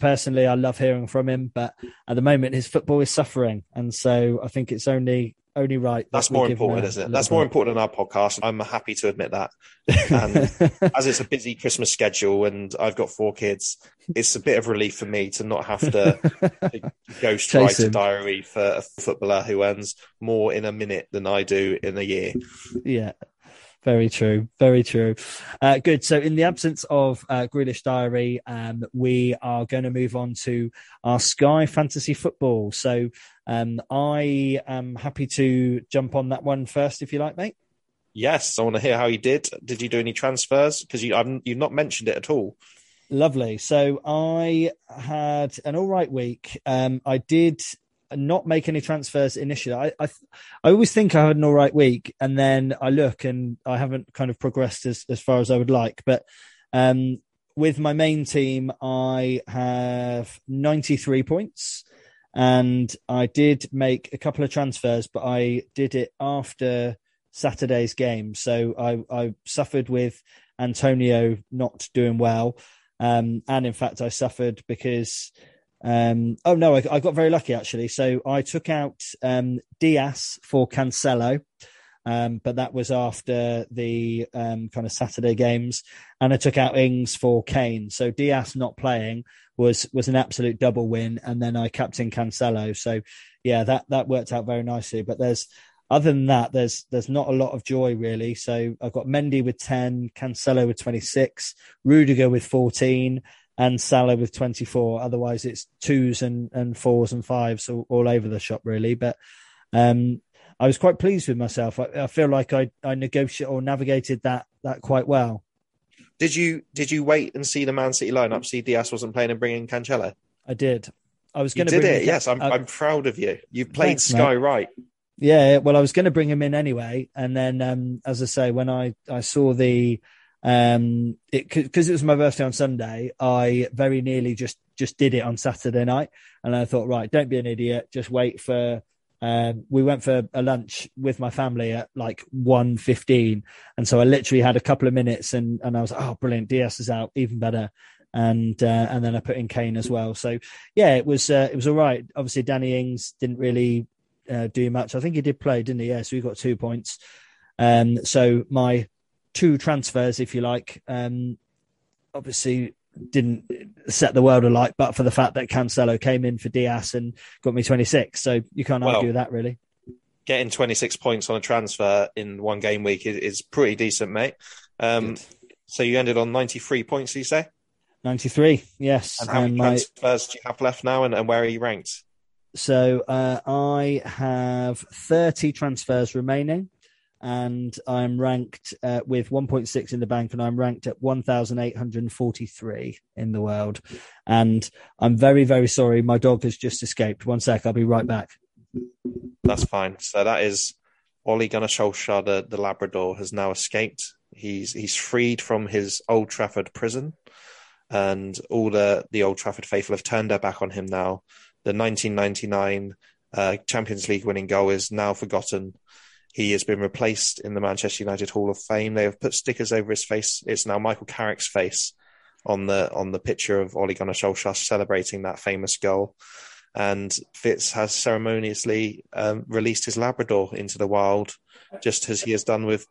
personally, I love hearing from him, but at the moment his football is suffering. And so I think it's only right. That's more important, isn't it? That's more important than our podcast. I'm happy to admit that. And as it's a busy Christmas schedule and I've got 4 kids, it's a bit of relief for me to not have to ghost write a diary for a footballer who earns more in a minute than I do in a year. Yeah. Very true. Very true. Good. So in the absence of Grealish Diary, we are going to move on to our Sky Fantasy Football. So I am happy to jump on that one first, if you like, mate. Yes. I want to hear how you did. Did you do any transfers? Because you've not mentioned it at all. Lovely. So I had an all right week. I did not make any transfers initially. I always think I had an all right week, and then I look and I haven't kind of progressed as far as I would like. But with my main team, I have 93 points, and I did make a couple of transfers, but I did it after Saturday's game. So I suffered with Antonio not doing well. And in fact, I suffered because, I got very lucky actually. So I took out Diaz for Cancelo, but that was after the kind of Saturday games. And I took out Ings for Kane. So Diaz not playing was an absolute double win. And then I captained Cancelo. So yeah, that worked out very nicely. But other than that, there's not a lot of joy, really. So I've got Mendy with 10, Cancelo with 26, Rudiger with 14, and Salah with 24. Otherwise, it's twos and fours and fives all over the shop, really. But I was quite pleased with myself. I feel like I negotiated or navigated that quite well. Did you wait and see the Man City lineup, see Diaz wasn't playing and bring in Cancelo? I did. I was going to. You did it. Yes, I'm proud of you. You played thanks, Sky mate. Right. Yeah, well, I was going to bring him in anyway. And then, as I say, when I saw because it was my birthday on Sunday, I very nearly just did it on Saturday night. And I thought, right, don't be an idiot. Just wait for, we went for a lunch with my family at like 1:15. And so I literally had a couple of minutes and I was like, oh, brilliant. Diaz is out, even better. And then I put in Kane as well. So yeah, it was all right. Obviously, Danny Ings didn't really do much. I think he did play, didn't he? Yeah, so we got 2 points. So my two transfers, if you like, obviously didn't set the world alight, but for the fact that Cancelo came in for Diaz and got me 26. So you can't argue with that, really. Getting 26 points on a transfer in one game week is pretty decent, mate. So you ended on 93 points, you say? 93, yes. And how many transfers do you have left now, and where are you ranked? So I have 30 transfers remaining, and I'm ranked with 1.6 in the bank, and I'm ranked at 1,843 in the world. And I'm very, very sorry. My dog has just escaped. One sec. I'll be right back. That's fine. So that is Ole Gunnar Solskjaer, the Labrador, has now escaped. He's freed from his Old Trafford prison, and all the Old Trafford faithful have turned their back on him now. The 1999 Champions League winning goal is now forgotten. He has been replaced in the Manchester United Hall of Fame. They have put stickers over his face. It's now Michael Carrick's face on the picture of Ole Gunnar Solskjaer celebrating that famous goal. And Fitz has ceremoniously released his Labrador into the wild, just as he has done with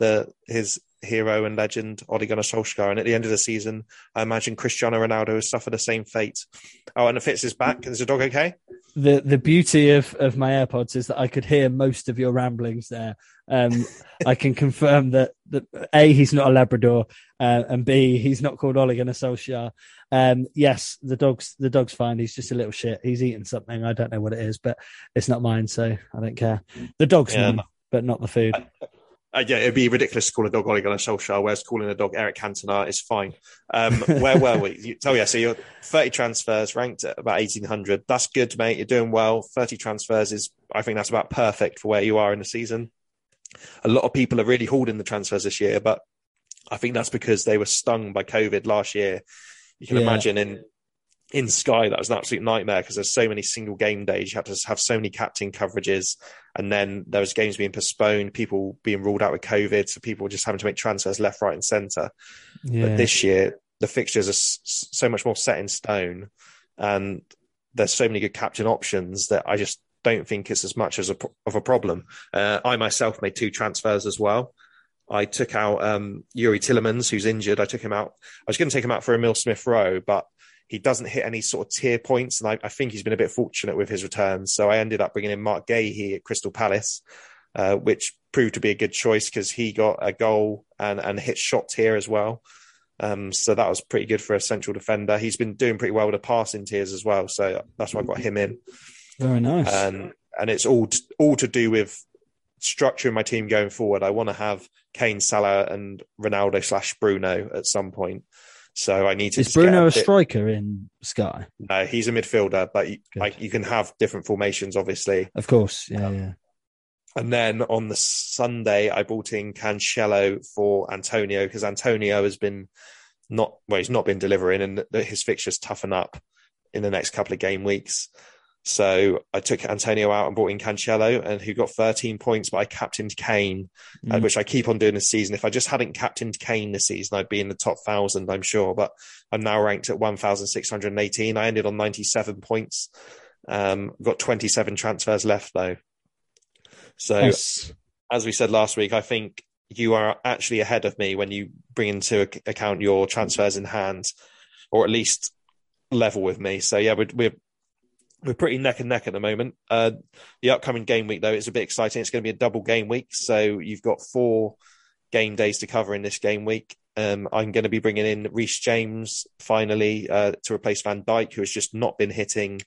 his hero and legend, Ole Gunnar Solskjaer. And at the end of the season, I imagine Cristiano Ronaldo has suffered the same fate. Oh, and Fitz is back. Is the dog okay? The beauty of my AirPods is that I could hear most of your ramblings there. I can confirm that A, he's not a Labrador, and B, he's not called Ole Gunnar Solskjaer. Yes, the dog's fine. He's just a little shit. He's eating something. I don't know what it is, but it's not mine, so I don't care. The dog's mine, but not the food. Yeah, it'd be ridiculous to call a dog Ole Gunnar Solskjaer, whereas calling a dog Eric Cantona is fine. Where were we? Oh, yeah, so you're 30 transfers, ranked at about 1,800. That's good, mate. You're doing well. 30 transfers is, I think that's about perfect for where you are in the season. A lot of people are really hoarding the transfers this year, but I think that's because they were stung by COVID last year. You can imagine in Sky, that was an absolute nightmare because there's so many single game days. You had to have so many captain coverages, and then there was games being postponed, people being ruled out with COVID. So people were just having to make transfers left, right and centre. Yeah. But this year, the fixtures are so much more set in stone, and there's so many good captain options that I just don't think it's as much as a problem. I myself made two transfers as well. I took out Yuri Tillemans, who's injured. I took him out. I was going to take him out for Emile Smith-Rowe, but he doesn't hit any sort of tier points, and I think he's been a bit fortunate with his returns. So I ended up bringing in Mark Gahey at Crystal Palace, which proved to be a good choice because he got a goal and hit shots here as well. So that was pretty good for a central defender. He's been doing pretty well with the passing tiers as well, so that's why I got him in. Very nice. And it's all to do with structuring my team going forward. I want to have Kane, Salah, and Ronaldo / Bruno at some point. So I need to. Is Bruno a striker in Sky? No, he's a midfielder, but you can have different formations, obviously. Of course, yeah. And then on the Sunday, I bought in Cancelo for Antonio because Antonio has been he's not been delivering, and his fixtures toughen up in the next couple of game weeks. So I took Antonio out and brought in Cancelo, and who got 13 points, but I captained Kane, which I keep on doing this season. If I just hadn't captained Kane this season, I'd be in the top 1,000, I'm sure. But I'm now ranked at 1,618. I ended on 97 points. Got 27 transfers left, though. So as we said last week, I think you are actually ahead of me when you bring into account your transfers in hand, or at least level with me. So yeah, we're pretty neck and neck at the moment. The upcoming game week, though, is a bit exciting. It's going to be a double game week. So you've got 4 game days to cover in this game week. I'm going to be bringing in Reece James, finally, to replace Van Dijk, who has just not been hitting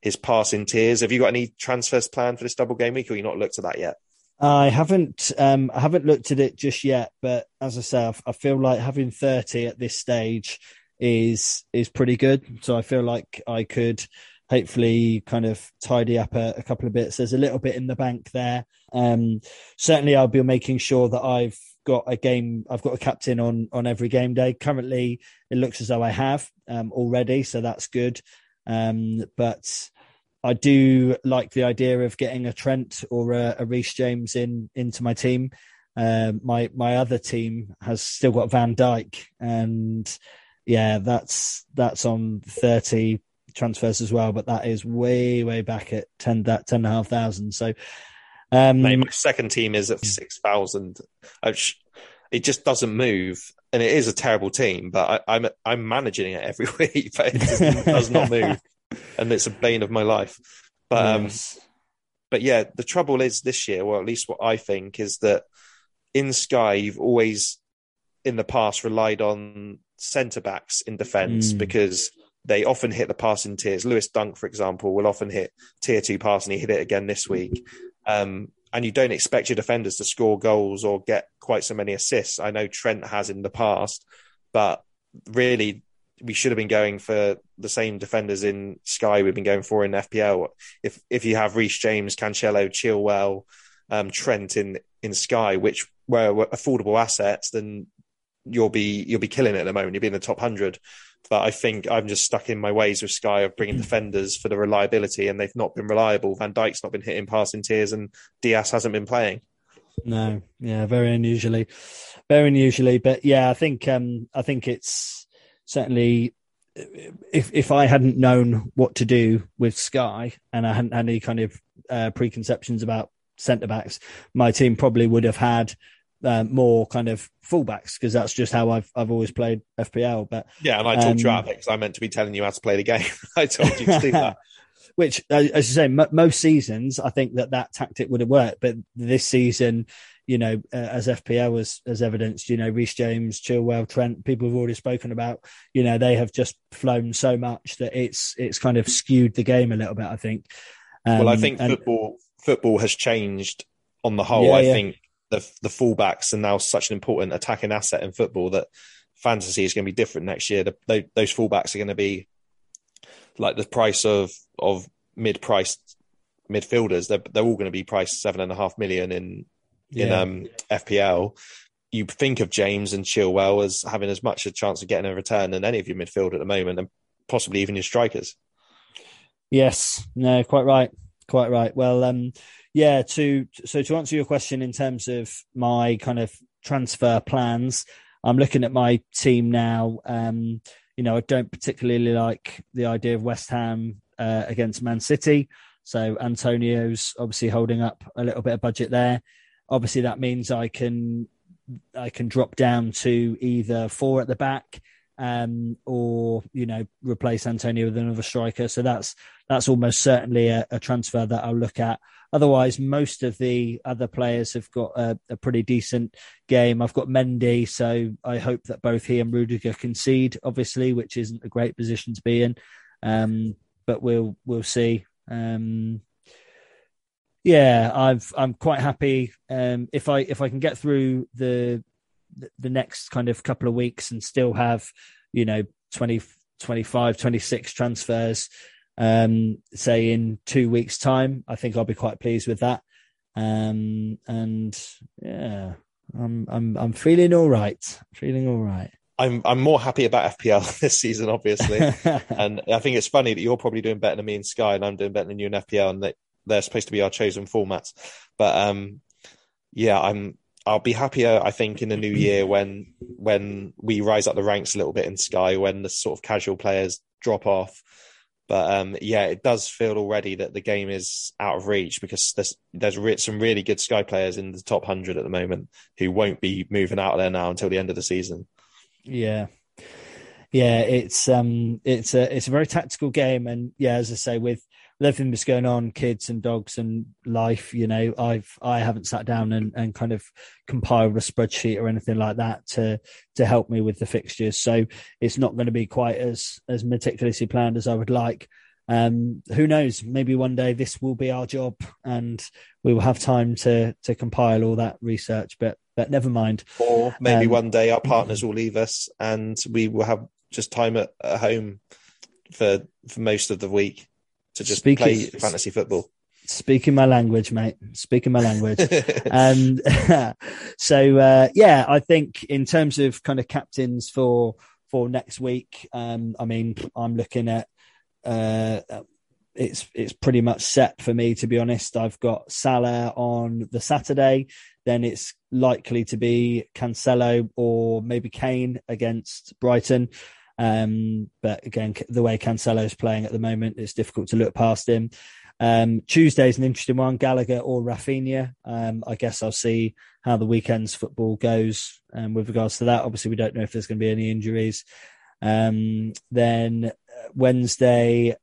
his passing tiers. Have you got any transfers planned for this double game week, or you not looked at that yet? I haven't looked at it just yet. But as I say, I feel like having 30 at this stage is pretty good. So I feel like I could hopefully kind of tidy up a couple of bits. There's a little bit in the bank there. Certainly I'll be making sure that I've got a captain on every game day. Currently, it looks as though I have already, so that's good. But I do like the idea of getting a Trent or a Reece James into my team. My other team has still got Van Dijk, and yeah, that's on 30 transfers as well, but that is way back at 10,500. So my second team is at 6,000. It just doesn't move, and it is a terrible team, but I'm managing it every week, but it does not move, and it's a bane of my life. But yes. But yeah, the trouble is this year, or at least what I think, is that in Sky you've always in the past relied on centre backs in defence because they often hit the passing tiers. Lewis Dunk, for example, will often hit tier 2 pass, and he hit it again this week. And you don't expect your defenders to score goals or get quite so many assists. I know Trent has in the past, but really we should have been going for the same defenders in Sky we've been going for in FPL. If you have Reece James, Cancelo, Chilwell, Trent in Sky, which were affordable assets, then you'll be killing it at the moment. You'll be in the top 100. But I think I'm just stuck in my ways with Sky of bringing defenders for the reliability, and they've not been reliable. Van Dijk's not been hitting passing tiers, and Diaz hasn't been playing. No, yeah, very unusually. But yeah, I think it's certainly, if I hadn't known what to do with Sky and I hadn't had any kind of preconceptions about centre backs, my team probably would have had more kind of fullbacks, because that's just how I've always played FPL. But yeah, and I talked you out of it because I meant to be telling you how to play the game. I told you to do that. Which, as you say, most seasons I think that tactic would have worked, but this season, you know, as FPL has evidenced, you know, Reece James, Chilwell, Trent, people have already spoken about, you know, they have just flown so much that it's kind of skewed the game a little bit. I think. Well, I think football has changed on the whole. Yeah, I think. The fullbacks are now such an important attacking asset in football that fantasy is going to be different next year. Those fullbacks are going to be like the price of mid-priced midfielders. They're all going to be priced $7.5 million in FPL. You think of James and Chilwell as having as much a chance of getting a return than any of your midfield at the moment, and possibly even your strikers. Yes, no, quite right. Quite right. Well, yeah. So to answer your question in terms of my kind of transfer plans, I'm looking at my team now. You know, I don't particularly like the idea of West Ham against Man City. So Antonio's obviously holding up a little bit of budget there. Obviously, that means I can drop down to either 4 at the back, or, you know, replace Antonio with another striker. So that's almost certainly a transfer that I'll look at. Otherwise, most of the other players have got a pretty decent game. I've got Mendy, so I hope that both he and Rudiger concede, obviously, which isn't a great position to be in. But we'll see. Yeah, I'm quite happy if I can get through the next kind of couple of weeks and still have, you know, 20, 25, 26 transfers, say in 2 weeks' time, I think I'll be quite pleased with that. And yeah, I'm feeling all right. I'm more happy about FPL this season, obviously. And I think it's funny that you're probably doing better than me in Sky and I'm doing better than you in FPL, and that they're supposed to be our chosen formats. But yeah, I'll be happier, I think, in the new year when we rise up the ranks a little bit in Sky, when the sort of casual players drop off. But yeah, it does feel already that the game is out of reach, because there's some really good Sky players in the top 100 at the moment who won't be moving out of there now until the end of the season. Yeah. Yeah, it's a very tactical game. And yeah, as I say, with everything that's going on, kids and dogs and life, you know, I haven't sat down and kind of compiled a spreadsheet or anything like that to help me with the fixtures. So it's not going to be quite as meticulously planned as I would like. Who knows? Maybe one day this will be our job and we will have time to compile all that research, but never mind. Or maybe one day our partners will leave us and we will have just time at home for most of the week to just play fantasy football. Speaking my language, mate. So, yeah, I think in terms of kind of captains for next week, I mean, I'm looking at, it's pretty much set for me, to be honest. I've got Salah on the Saturday, then it's likely to be Cancelo or maybe Kane against Brighton. But again, the way Cancelo's playing at the moment, it's difficult to look past him. Tuesday's an interesting one, Gallagher or Raphinha. I guess I'll see how the weekend's football goes with regards to that. Obviously, we don't know if there's going to be any injuries. Then Wednesday,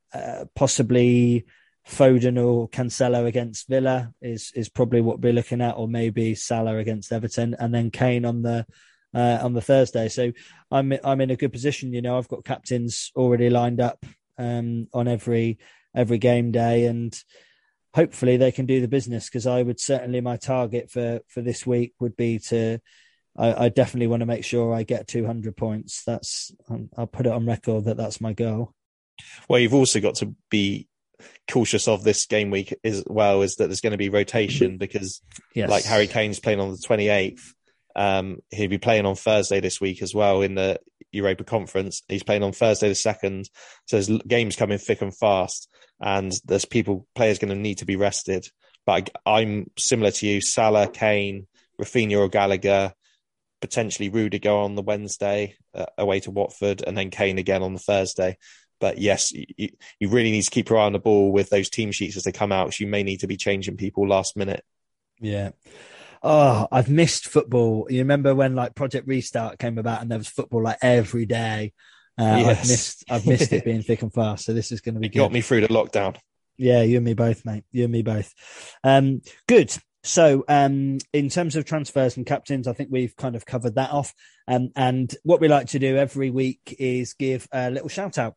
possibly Foden or Cancelo against Villa is probably what we're looking at, or maybe Salah against Everton, and then Kane on the Thursday. So I'm in a good position, you know. I've got captains already lined up on every game day, and hopefully they can do the business, because I would certainly, my target for this week would be to. I definitely want to make sure I get 200 points. I'll put it on record that that's my goal. Well, you've also got to be cautious of this game week as well, is that there's going to be rotation, because yes. Like Harry Kane's playing on the 28th. He'll be playing on Thursday this week as well in the Europa Conference. He's playing on Thursday the 2nd. So there's games coming thick and fast, and there's players going to need to be rested. But I'm similar to you, Salah, Kane, Raphinha or Gallagher, potentially Rudiger on the Wednesday away to Watford, and then Kane again on the Thursday. But yes, you really need to keep your eye on the ball with those team sheets as they come out. So you may need to be changing people last minute. Yeah. Oh, I've missed football. You remember when like Project Restart came about and there was football like every day? Yes. I've missed it being thick and fast. So this is going to be good. Got me through the lockdown. Yeah, you and me both, mate. Good. So in terms of transfers and captains, I think we've kind of covered that off. And what we like to do every week is give a little shout out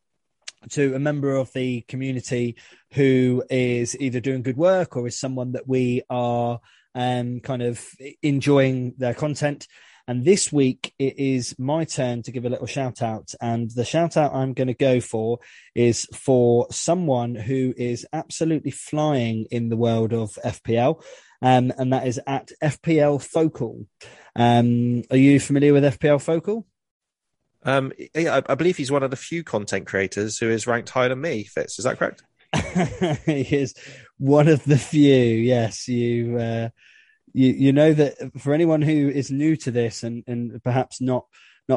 to a member of the community who is either doing good work or is someone that we are kind of enjoying their content. And this week it is my turn to give a little shout out. And the shout out I'm going to go for is for someone who is absolutely flying in the world of FPL. And that is at FPL Focal. Are you familiar with FPL Focal? I believe he's one of the few content creators who is ranked higher than me, Fitz. Is that correct? He is one of the few. Yes, you know that for anyone who is new to this and perhaps not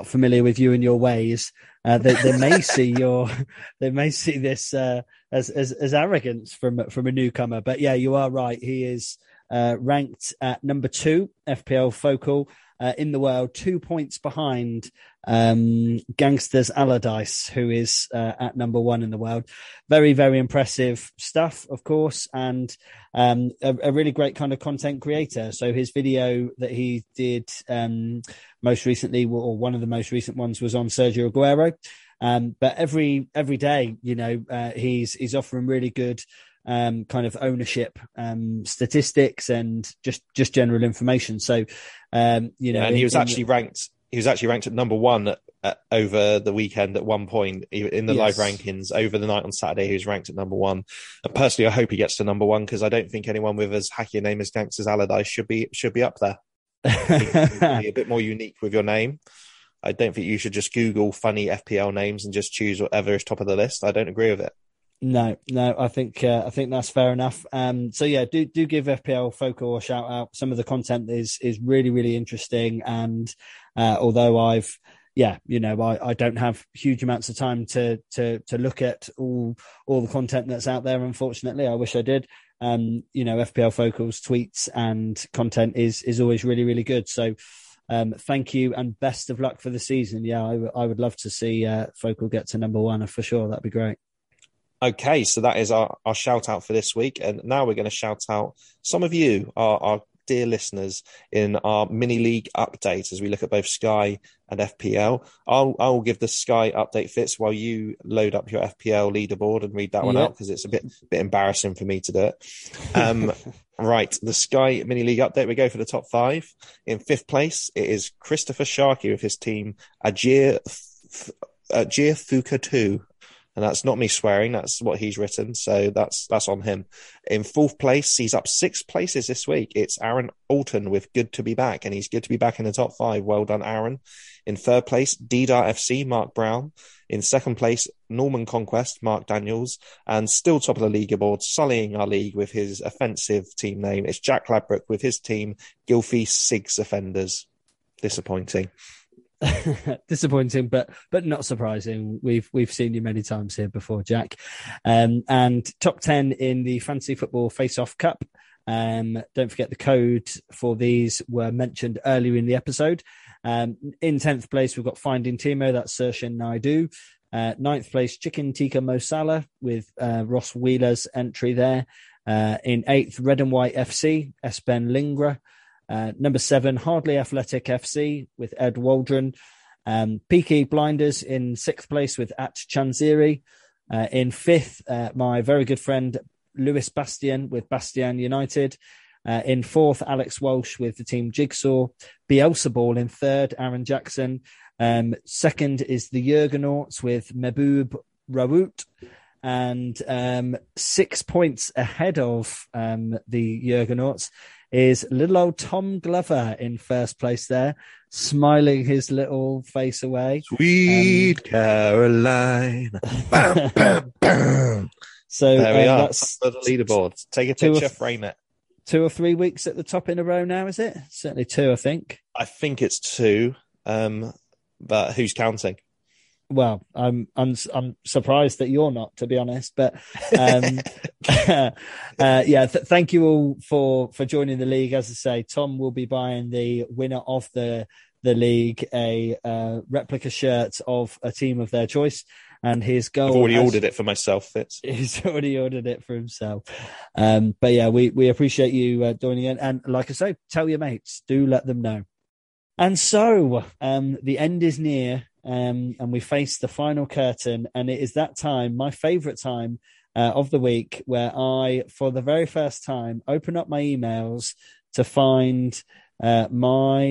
familiar with you and your ways, they may see this as arrogance from a newcomer. But yeah, you are right. He is. Ranked at number 2, FPL Focal, in the world, 2 points behind Gangsters Allardyce, who is at number 1 in the world. Very, very impressive stuff, of course, and a really great kind of content creator. So his video that he did most recently, or one of the most recent ones, was on Sergio Aguero. But every day, you know, he's offering really good kind of ownership statistics and just general information. So you know, and he was actually ranked at number 1 over the weekend at one point in the live rankings. Over the night on Saturday, he was ranked at number one. And personally, I hope he gets to number one, because I don't think anyone with as hacky a name as Gangsters Allardyce should be up there. Be a bit more unique with your name. I don't think you should just Google funny FPL names and just choose whatever is top of the list. I don't agree with it. No, I think that's fair enough. So yeah, do give FPL Focal a shout out. Some of the content is really, really interesting. And although I don't have huge amounts of time to look at all the content that's out there. Unfortunately, I wish I did. FPL Focal's tweets and content is always really, really good. So thank you and best of luck for the season. Yeah, I would love to see Focal get to number one for sure. That'd be great. Okay, so that is our shout out for this week. And now we're going to shout out some of you, our dear listeners, in our mini league update as we look at both Sky and FPL. I'll give the Sky update, Fitz, while you load up your FPL leaderboard and read that one out, because it's a bit embarrassing for me to do it. Right, the Sky mini league update. We go for the top five. In fifth place, it is Christopher Sharkey with his team Ajir Fukatu. And that's not me swearing. That's what he's written. So that's on him. In fourth place, he's up 6 places this week. It's Aaron Alton with Good to Be Back. And he's good to be back in the top 5. Well done, Aaron. In third place, Deedar FC, Mark Brown. In second place, Norman Conquest, Mark Daniels. And still top of the leaderboard, sullying our league with his offensive team name. It's Jack Ladbroke with his team, Gylfi Sigs Offenders. Disappointing. Disappointing, but not surprising. We've seen you many times here before, Jack. And top 10 in the Fantasy Football Face-Off Cup. Don't forget the code for these were mentioned earlier in the episode. In 10th place, we've got Finding Timo. That's Sershin Naidu. 9th place, Chicken Tikka Mo Salah with Ross Wheeler's entry there. In 8th, Red and White FC, Espen Lingra. Number 7, Hardly Athletic FC with Ed Waldron. Peaky Blinders in 6th place with At Chanziri. In 5th, my very good friend Lewis Bastian with Bastian United. In 4th, Alex Walsh with the team Jigsaw. Bielsa Ball in 3rd, Aaron Jackson. 2nd is the Jurgenauts with Meboob Rawoot. And 6 points ahead of the Jurgenauts is little old Tom Glover in 1st place there, smiling his little face away. Sweet Caroline. Bam, bam, bam. So there we are. That's the leaderboard. Take a picture, frame it. 2 or 3 weeks at the top in a row now, is it? Certainly 2, I think. I think it's 2, but who's counting? Well, I'm surprised that you're not, to be honest. But thank you all for joining the league. As I say, Tom will be buying the winner of the league a replica shirt of a team of their choice. And his goal. I've already ordered it for myself, Fitz. He's already ordered it for himself. But yeah, we appreciate you joining in. And like I say, tell your mates. Do let them know. And so the end is near. And we face the final curtain, and it is that time, my favourite time of the week, where I, for the very first time, open up my emails to find my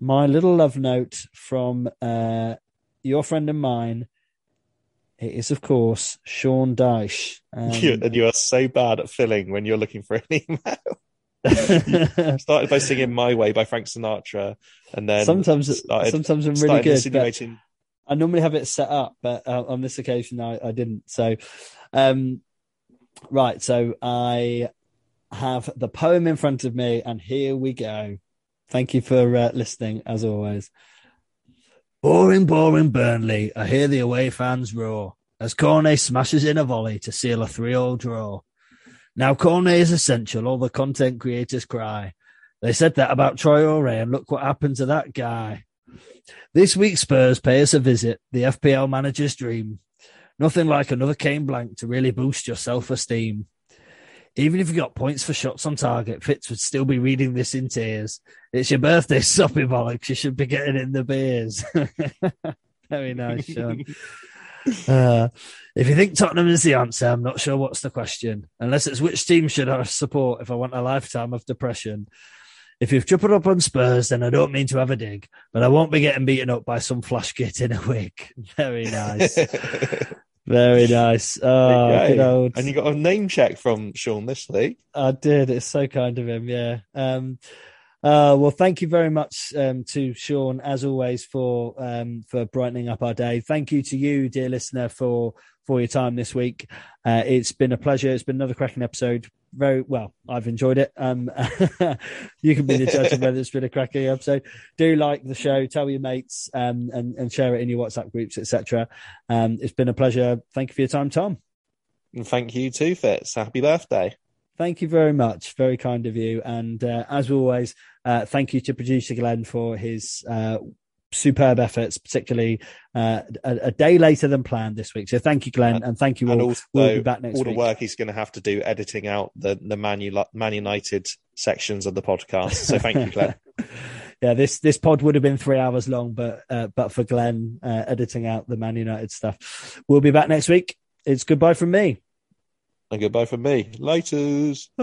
little love note from your friend and mine. It is, of course, Sean Dyche. And you are so bad at filling when you're looking for an email. Started by singing My Way by Frank Sinatra, and then sometimes I'm really good. I normally have it set up, but on this occasion I didn't. So right, so I have the poem in front of me, and here we go. Thank you for listening, as always. Boring Burnley, I hear the away fans roar as Cornet smashes in a volley to seal a 3-3 draw. Now Corne is essential, all the content creators cry. They said that about Traore, and look what happened to that guy. This week Spurs pay us a visit, the FPL manager's dream. Nothing like another Kane blank to really boost your self-esteem. Even if you got points for shots on target, Fitz would still be reading this in tears. It's your birthday, soppy bollocks, you should be getting in the beers. Very nice, Sean. If you think Tottenham is the answer, I'm not sure what's the question. Unless it's which team should I support if I want a lifetime of depression. If you've tripled up on Spurs, then I don't mean to have a dig, but I won't be getting beaten up by some flash kit in a wig. Very nice. Very nice. Oh, good old... And you got a name check from Sean this week. I did. It's so kind of him, yeah. Well, thank you very much to Sean, as always, for brightening up our day. Thank you to you, dear listener, for your time this week. It's been a pleasure. It's been another cracking episode. Very well, I've enjoyed it. You can be the judge of whether it's been a cracking episode. Do like the show, tell your mates, and share it in your WhatsApp groups, etc. It's been a pleasure. Thank you for your time, Tom. And thank you too, Fitz. Happy birthday. Thank you very much. Very kind of you. And as always, thank you to producer Glenn for his superb efforts, particularly a day later than planned this week. So thank you, Glenn, and thank you all. And also, we'll be back next week. All the work he's going to have to do editing out the Man United sections of the podcast. So thank you, Glenn. Yeah, this pod would have been 3 hours long, but for Glenn editing out the Man United stuff. We'll be back next week. It's goodbye from me. And goodbye from me. Laters.